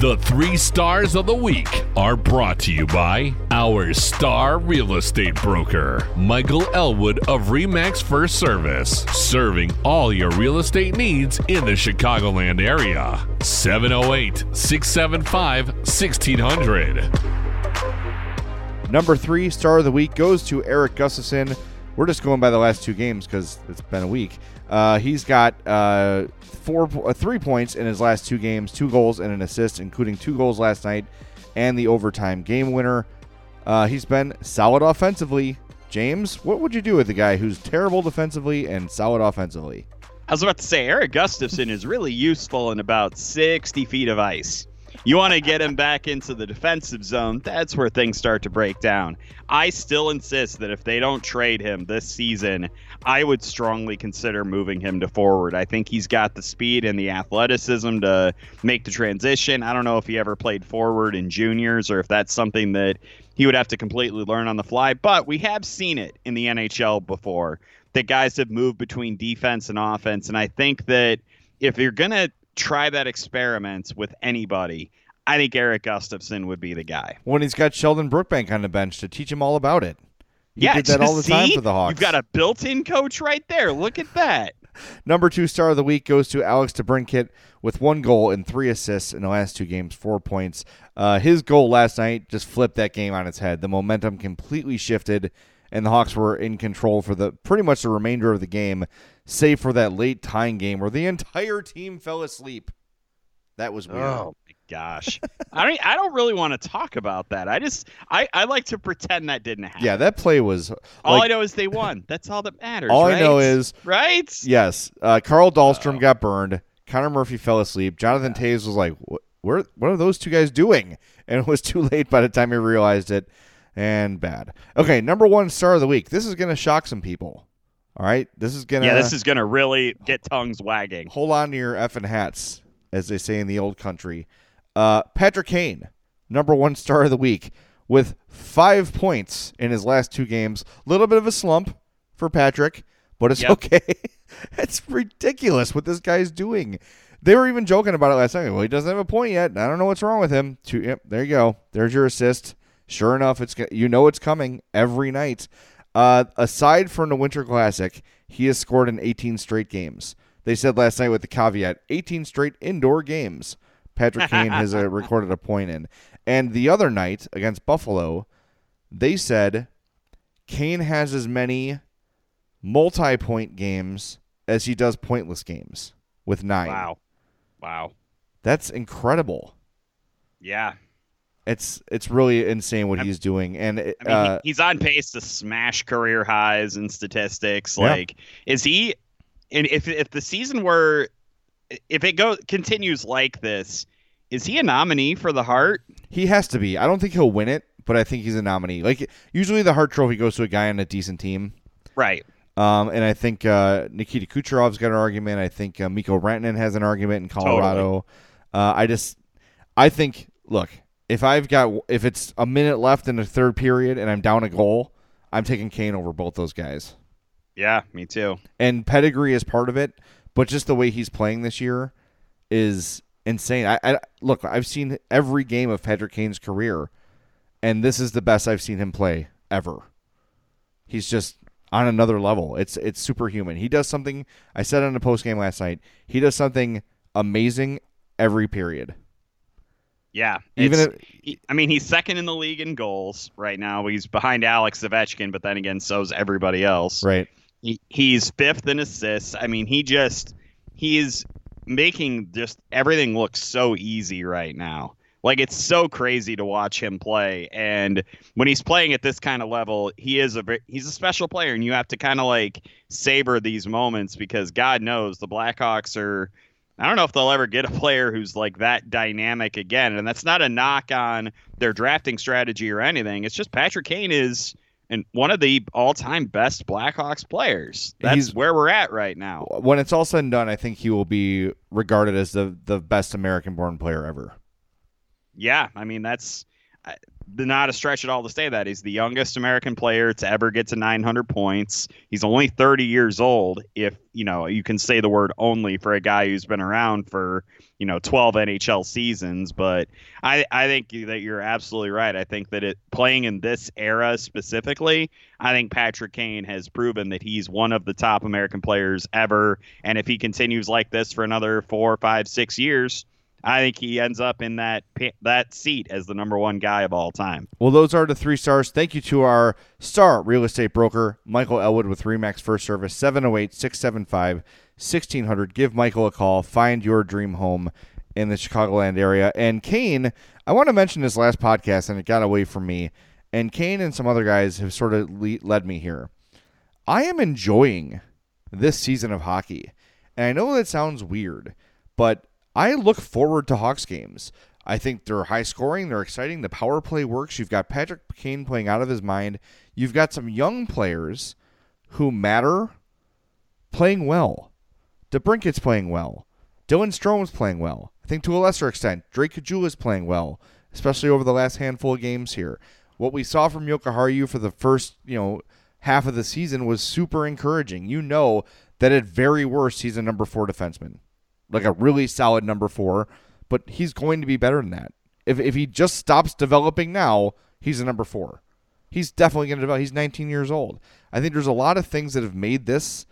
The three stars of the week are brought to you by our star real estate broker, Michael Elwood of REMAX First Service, serving all your real estate needs in the Chicagoland area. seven oh eight, six seven five, sixteen hundred. Number three star of the week goes to Eric Gustafson. We're just going by the last two games because it's been a week. Uh, he's got uh, four, uh, three points in his last two games, two goals and an assist, including two goals last night and the overtime game winner. Uh, he's been solid offensively. James, what would you do with a guy who's terrible defensively and solid offensively? I was about to say, Eric Gustafson is really useful in about sixty feet of ice. You want to get him back into the defensive zone. That's where things start to break down. I still insist that if they don't trade him this season, I would strongly consider moving him to forward. I think he's got the speed and the athleticism to make the transition. I don't know if he ever played forward in juniors or if that's something that he would have to completely learn on the fly, but we have seen it in the N H L before that guys have moved between defense and offense. And I think that if you're going to try that experiment with anybody, I think Eric Gustafson would be the guy. When he's got Sheldon Brookbank on the bench to teach him all about it. He yeah, did that all the see? time for the Hawks. You've got a built-in coach right there. Look at that. Number two star of the week goes to Alex DeBrincat with one goal and three assists in the last two games, four points. Uh, his goal last night just flipped that game on its head. The momentum completely shifted, and the Hawks were in control for the pretty much the remainder of the game, save for that late tying game where the entire team fell asleep. That was weird. Oh, my gosh. I mean, I don't really want to talk about that. I just I, I like to pretend that didn't happen. Yeah, that play was... Like, all I know is they won. That's all that matters, all right? I know is... Right? Yes. Uh, Carl Dahlstrom oh. got burned. Connor Murphy fell asleep. Jonathan yeah. Toews was like, what, where, what are those two guys doing? And it was too late by the time he realized it. And bad. Okay, number one star of the week. This is going to shock some people. All right, this is gonna yeah, this is gonna really get tongues wagging. Hold on to your effing hats, as they say in the old country. Uh, Patrick Kane, number one star of the week, with five points in his last two games. A little bit of a slump for Patrick, but it's yep. okay. It's ridiculous what this guy's doing. They were even joking about it last night. Well, he doesn't have a point yet. I don't know what's wrong with him. Two, yep, there you go. There's your assist. Sure enough, it's you know it's coming every night. Uh, aside from the Winter Classic, he has scored in eighteen straight games. They said last night with the caveat, eighteen straight indoor games Patrick Kane has uh, recorded a point in. And the other night against Buffalo, they said Kane has as many multi-point games as he does pointless games with nine. Wow. Wow. That's incredible. Yeah. It's it's really insane what I'm, he's doing, and it, I mean, uh, he's on pace to smash career highs in statistics. Yeah. Like, is he? And if if the season were, if it go continues like this, is he a nominee for the Hart? He has to be. I don't think he'll win it, but I think he's a nominee. Like, usually the Hart Trophy goes to a guy on a decent team, right? Um, and I think uh, Nikita Kucherov's got an argument. I think uh, Mikko Rantanen has an argument in Colorado. Totally. Uh, I just, I think, look. If I've got if it's a minute left in the third period and I'm down a goal, I'm taking Kane over both those guys. Yeah, me too. And pedigree is part of it, but just the way he's playing this year is insane. I, I look, I've seen every game of Patrick Kane's career, and this is the best I've seen him play ever. He's just on another level. It's it's superhuman. He does something. I said on the postgame last night. He does something amazing every period. Yeah, even if, he, I mean, he's second in the league in goals right now. He's behind Alex Ovechkin, but then again, so's everybody else. Right. He, he's fifth in assists. I mean, he just he is making just everything look so easy right now. Like, it's so crazy to watch him play. And when he's playing at this kind of level, he is a he's a special player, and you have to kind of like savor these moments because God knows the Blackhawks are. I don't know if they'll ever get a player who's like that dynamic again. And that's not a knock on their drafting strategy or anything. It's just Patrick Kane is an, one of the all-time best Blackhawks players. That's He's, where we're at right now. When it's all said and done, I think he will be regarded as the, the best American-born player ever. Yeah, I mean, that's I, not a stretch at all to say that. He's the youngest American player to ever get to nine hundred points. He's only thirty years old. If, you know, you can say the word only for a guy who's been around for, you know, twelve N H L seasons. But I, I think that you're absolutely right. I think that it playing in this era specifically, I think Patrick Kane has proven that he's one of the top American players ever. And if he continues like this for another four, five, six years, I think he ends up in that that seat as the number one guy of all time. Well, those are the three stars. Thank you to our star real estate broker, Michael Elwood with REMAX First Service, seven oh eight, six seven five, sixteen hundred. Give Michael a call. Find your dream home in the Chicagoland area. And Kane, I want to mention this last podcast, and it got away from me. And Kane and some other guys have sort of le- led me here. I am enjoying this season of hockey. And I know that sounds weird, but I look forward to Hawks games. I think they're high scoring. They're exciting. The power play works. You've got Patrick Kane playing out of his mind. You've got some young players who matter playing well. DeBrinket's playing well. Dylan Strom's playing well. I think to a lesser extent, Drake Caggiula is playing well, especially over the last handful of games here. What we saw from Jokiharju for the first, you know, half of the season was super encouraging. You know that at very worst, he's a number four defenseman. Like a really solid number four, but he's going to be better than that. If if he just stops developing now, he's a number four. He's definitely going to develop. He's nineteen years old. I think there's a lot of things that have made this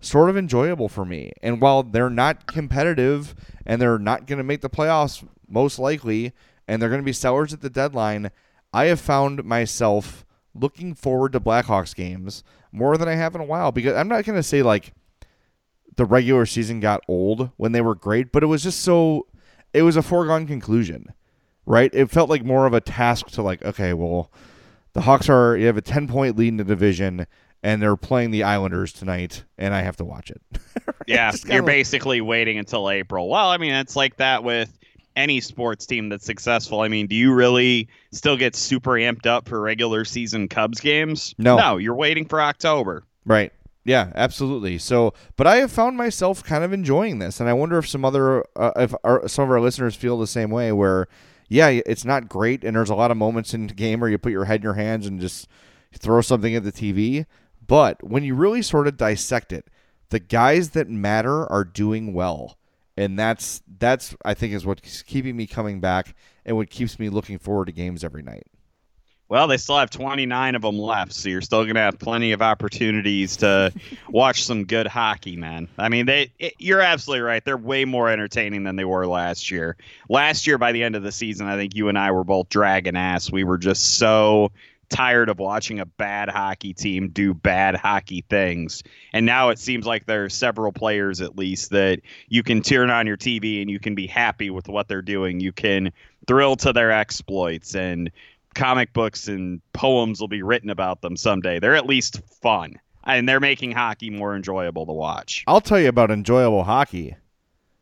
sort of enjoyable for me. And while they're not competitive and they're not going to make the playoffs most likely, and they're going to be sellers at the deadline, I have found myself looking forward to Blackhawks games more than I have in a while because I'm not going to say like, the regular season got old when they were great, but it was just so, it was a foregone conclusion, right? It felt like more of a task to like, okay, well, the Hawks are, you have a ten point lead in the division and they're playing the Islanders tonight and I have to watch it. Right? Yeah. You're like, basically waiting until April. Well, I mean, it's like that with any sports team that's successful. I mean, do you really still get super amped up for regular season Cubs games? No, no, you're waiting for October. Right. Yeah, absolutely. So, but I have found myself kind of enjoying this, and I wonder if some other, uh, if our, some of our listeners feel the same way. Where, yeah, it's not great, and there's a lot of moments in the game where you put your head in your hands and just throw something at the T V. But when you really sort of dissect it, the guys that matter are doing well, and that's that's I think is what's keeping me coming back and what keeps me looking forward to games every night. Well, they still have twenty-nine of them left, so you're still going to have plenty of opportunities to watch some good hockey, man. I mean, they it, you're absolutely right. They're way more entertaining than they were last year. Last year, by the end of the season, I think you and I were both dragging ass. We were just so tired of watching a bad hockey team do bad hockey things. And now it seems like there are several players, at least, that you can turn on your T V and you can be happy with what they're doing. You can thrill to their exploits, and comic books and poems will be written about them someday. They're at least fun, and they're making hockey more enjoyable to watch. I'll tell you about enjoyable hockey.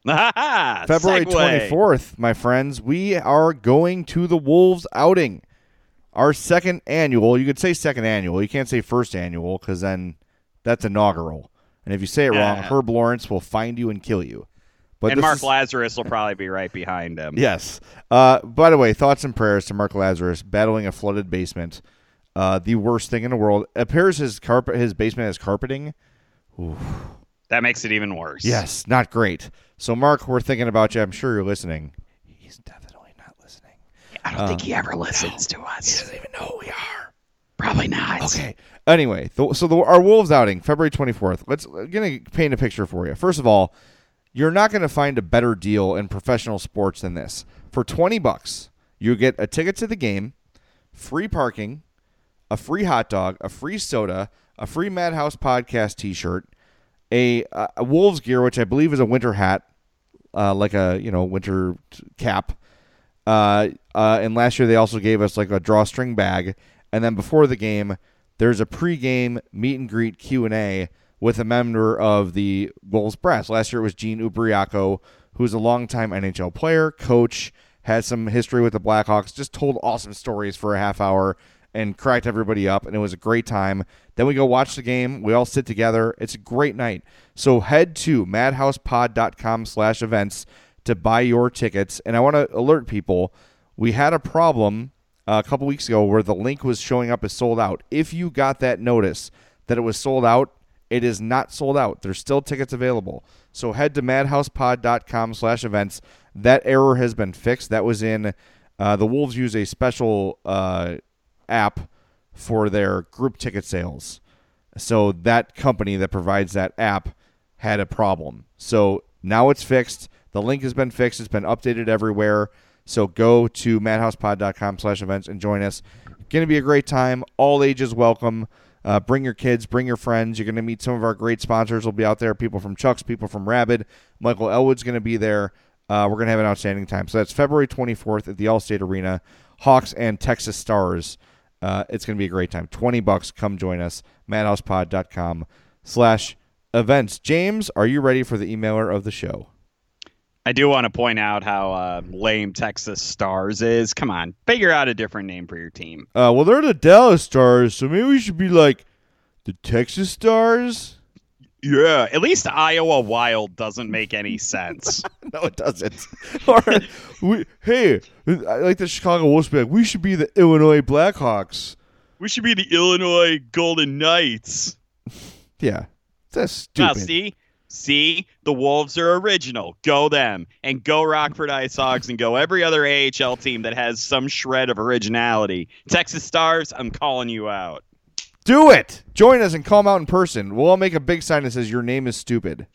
February Segway. twenty-fourth, my friends, we are going to the Wolves outing. Our second annual. You could say second annual. You can't say first annual, because then that's inaugural. And if you say it yeah. wrong, Herb Lawrence will find you and kill you. But and Mark is... Lazarus will probably be right behind him. Yes. Uh, by the way, thoughts and prayers to Mark Lazarus battling a flooded basement. Uh, the worst thing in the world. It appears his carpet, his basement has carpeting. Oof. That makes it even worse. Yes, not great. So, Mark, we're thinking about you. I'm sure you're listening. He's definitely not listening. I don't um, think he ever listens no, to us. He doesn't even know who we are. Probably not. Okay. Anyway, th- so the, our Wolves outing, February twenty-fourth. Let's I'm gonna paint a picture for you. First of all, you're not going to find a better deal in professional sports than this. For twenty bucks, you get a ticket to the game, free parking, a free hot dog, a free soda, a free Madhouse podcast t-shirt, a, uh, a Wolves gear, which I believe is a winter hat, uh, like a you know winter cap. Uh, uh, and last year they also gave us like a drawstring bag. And then before the game, there's a pregame meet and greet Q and A with a member of the Wolves brass. Last year it was Gene Ubriaco, who's a longtime N H L player, coach, has some history with the Blackhawks, just told awesome stories for a half hour and cracked everybody up, and it was a great time. Then we go watch the game. We all sit together. It's a great night. So head to madhousepod.com slash events to buy your tickets. And I want to alert people, we had a problem a couple weeks ago where the link was showing up as sold out. If you got that notice that it was sold out, it is not sold out. There's still tickets available. So head to madhousepod.com slash events. That error has been fixed. That was in uh, the Wolves use a special uh, app for their group ticket sales. So that company that provides that app had a problem. So now it's fixed. The link has been fixed. It's been updated everywhere. So go to madhousepod.com slash events and join us. Going to be a great time. All ages welcome. Uh, bring your kids, bring your friends. You're going to meet some of our great sponsors. Will be out there. People from Chuck's, people from Rabid. Michael Elwood's going to be there. Uh, we're going to have an outstanding time. So that's February twenty-fourth at the Allstate Arena. Hawks and Texas Stars. Uh, it's going to be a great time. twenty bucks. Come join us. madhousepod.com slash events. James, are you ready for the emailer of the show? I do want to point out how uh, lame Texas Stars is. Come on, figure out a different name for your team. Uh, well, they're the Dallas Stars, so maybe we should be like the Texas Stars? Yeah, at least Iowa Wild doesn't make any sense. No, it doesn't. Or, we, hey, I like the Chicago Wolves be like, we should be the Illinois Blackhawks. We should be the Illinois Golden Knights. Yeah, that's stupid. Now, see? See, the Wolves are original. Go them. And go Rockford Ice Hogs and go every other A H L team that has some shred of originality. Texas Stars, I'm calling you out. Do it. Join us and call them out in person. We'll all make a big sign that says your name is stupid.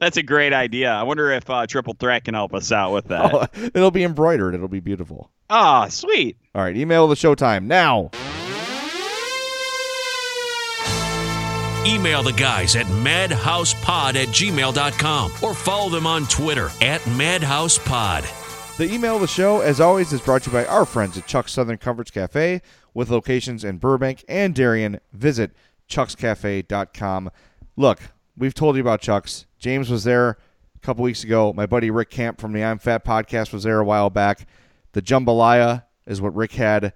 That's a great idea. I wonder if uh, Triple Threat can help us out with that. Oh, it'll be embroidered. It'll be beautiful. Ah, sweet. All right, email the showtime now. Email the guys at madhousepod at gmail dot com or follow them on Twitter at madhousepod. The email of the show, as always, is brought to you by our friends at Chuck's Southern Comforts Cafe with locations in Burbank and Darien. Visit chucks cafe dot com. Look, we've told you about Chuck's. James was there a couple weeks ago. My buddy Rick Camp from the I'm Fat podcast was there a while back. The jambalaya is what Rick had.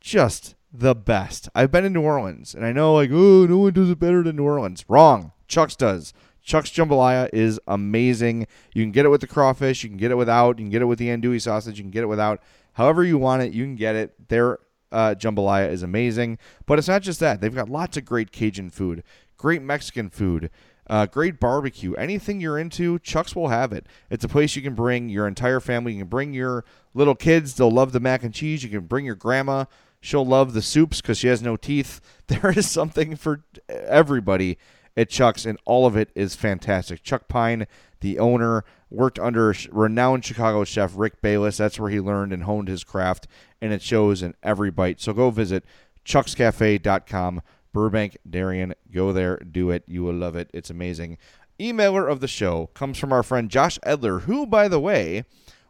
Just the best. I've been in New Orleans, and I know, like, oh, no one does it better than New Orleans. Wrong. Chuck's does. Chuck's jambalaya is amazing. You can get it with the crawfish. You can get it without. You can get it with the andouille sausage. You can get it without. However you want it, you can get it. Their uh, jambalaya is amazing. But it's not just that. They've got lots of great Cajun food, great Mexican food, uh, great barbecue. Anything you're into, Chuck's will have it. It's a place you can bring your entire family. You can bring your little kids. They'll love the mac and cheese. You can bring your grandma. She'll love the soups because she has no teeth. There is something for everybody at Chuck's, and all of it is fantastic. Chuck Pine, the owner, worked under renowned Chicago chef Rick Bayless. That's where he learned and honed his craft, and it shows in every bite. So go visit chucks cafe dot com, Burbank, Darien. Go there, do it. You will love it. It's amazing. Emailer of the show comes from our friend Josh Edler, who, by the way,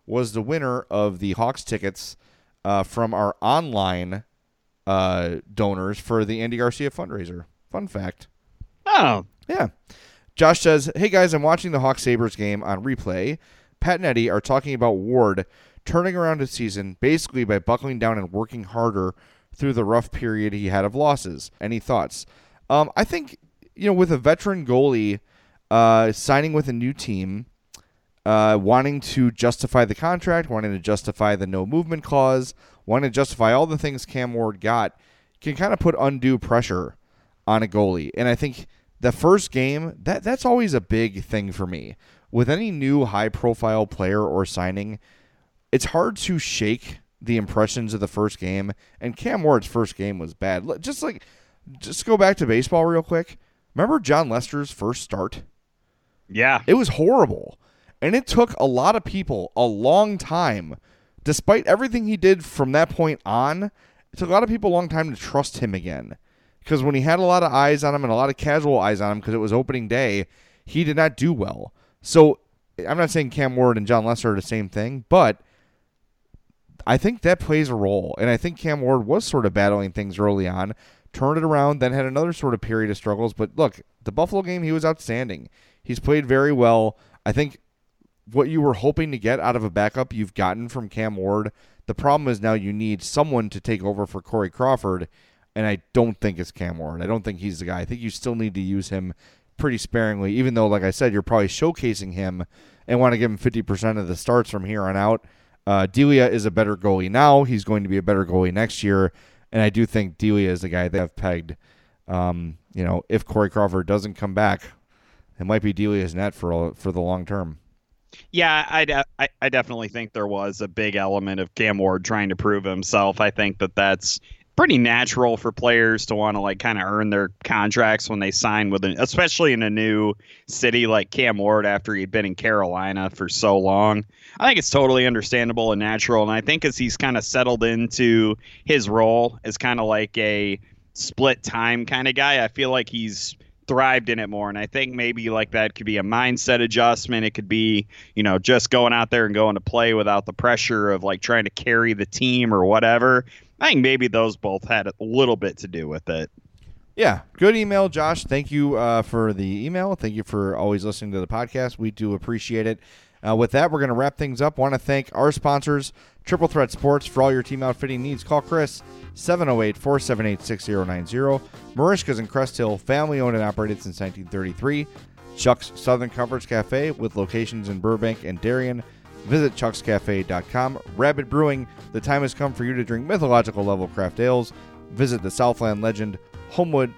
was the winner of the Hawks tickets uh, from our online uh, donors for the Andy Garcia fundraiser. Fun fact. Oh. Yeah. Josh says, hey, guys, I'm watching the Hawks-Sabres game on replay. Pat and Eddie are talking about Ward turning around his season basically by buckling down and working harder through the rough period he had of losses. Any thoughts? Um, I think, you know, with a veteran goalie uh, signing with a new team, uh, wanting to justify the contract, wanting to justify the no-movement clause, wanting to justify all the things Cam Ward got, can kind of put undue pressure on a goalie. And I think the first game, that that's always a big thing for me. With any new high-profile player or signing, it's hard to shake the impressions of the first game. And Cam Ward's first game was bad. Just like, just go back to baseball real quick. Remember John Lester's first start? Yeah. It was horrible. And it took a lot of people a long time, despite everything he did from that point on, it took a lot of people a long time to trust him again. Because when he had a lot of eyes on him and a lot of casual eyes on him because it was opening day, he did not do well. So I'm not saying Cam Ward and John Lester are the same thing, but I think that plays a role. And I think Cam Ward was sort of battling things early on, turned it around, then had another sort of period of struggles. But look, the Buffalo game, he was outstanding. He's played very well. I think what you were hoping to get out of a backup you've gotten from Cam Ward. The problem is now you need someone to take over for Corey Crawford. And I don't think it's Cam Ward. I don't think he's the guy. I think you still need to use him pretty sparingly, even though, like I said, you're probably showcasing him and want to give him fifty percent of the starts from here on out. Uh, Delia is a better goalie now. He's going to be a better goalie next year. And I do think Delia is the guy they have pegged. Um, you know, if Corey Crawford doesn't come back, it might be Delia's net for all, for the long term. Yeah, I, de- I, I definitely think there was a big element of Cam Ward trying to prove himself. I think that that's pretty natural for players to want to like kind of earn their contracts when they sign with an, especially in a new city like Cam Ward after he'd been in Carolina for so long. I think it's totally understandable and natural. And I think as he's kind of settled into his role as kind of like a split time kind of guy, I feel like he's thrived in it more. And I think maybe like that could be a mindset adjustment. It could be, you know, just going out there and going to play without the pressure of like trying to carry the team or whatever. I think maybe those both had a little bit to do with it. Yeah. Good email, Josh. Thank you uh, for the email. Thank you for always listening to the podcast. We do appreciate it. Uh, with that, we're going to wrap things up. Want to thank our sponsors, Triple Threat Sports, for all your team outfitting needs. Call Chris, seven oh eight, four seven eight, six oh nine oh. Merichka's in Crest Hill, family owned and operated since nineteen thirty-three. Chuck's Southern Comforts Cafe with locations in Burbank and Darien. Visit chucks cafe dot com. Rabid Brewing, the time has come for you to drink mythological level craft ales. Visit the Southland legend, Homewood,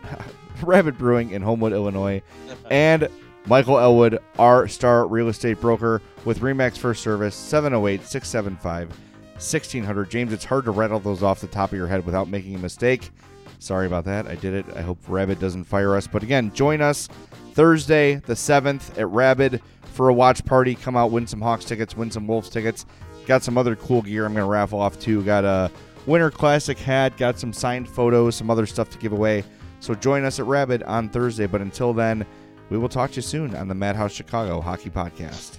Rabid Brewing in Homewood, Illinois. And Michael Elwood, our star real estate broker with REMAX First Service, seven oh eight, six seven five, sixteen hundred. James, it's hard to rattle those off the top of your head without making a mistake. Sorry about that. I did it. I hope Rabid doesn't fire us. But again, join us Thursday the seventh at Rabid for a watch party. Come out, win some Hawks tickets, win some Wolves tickets. Got some other cool gear I'm going to raffle off too. Got a Winter Classic hat, got some signed photos, some other stuff to give away. So join us at Rabid on Thursday. But until then, we will talk to you soon on the Madhouse Chicago Hockey Podcast.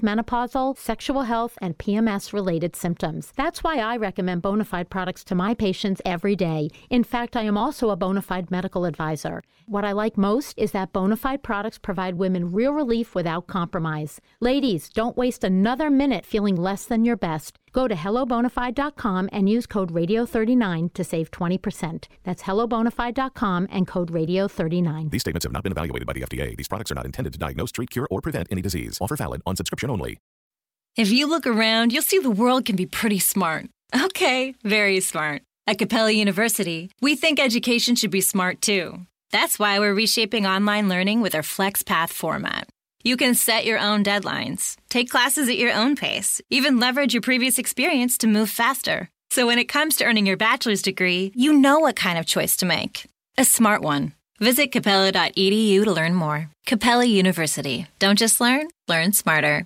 menopausal, sexual health, and P M S-related symptoms. That's why I recommend Bonafide products to my patients every day. In fact, I am also a Bonafide medical advisor. What I like most is that Bonafide products provide women real relief without compromise. Ladies, don't waste another minute feeling less than your best. Go to hello bonafide dot com and use code radio thirty-nine to save twenty percent. That's hello bonafide dot com and code radio thirty-nine. These statements have not been evaluated by the F D A. These products are not intended to diagnose, treat, cure, or prevent any disease. Offer valid on subscription only. If you look around, you'll see the world can be pretty smart. Okay, very smart. At Capella University, we think education should be smart too. That's why we're reshaping online learning with our FlexPath format. You can set your own deadlines, take classes at your own pace, even leverage your previous experience to move faster. So when it comes to earning your bachelor's degree, you know what kind of choice to make. A smart one. Visit capella dot e d u to learn more. Capella University. Don't just learn, learn smarter.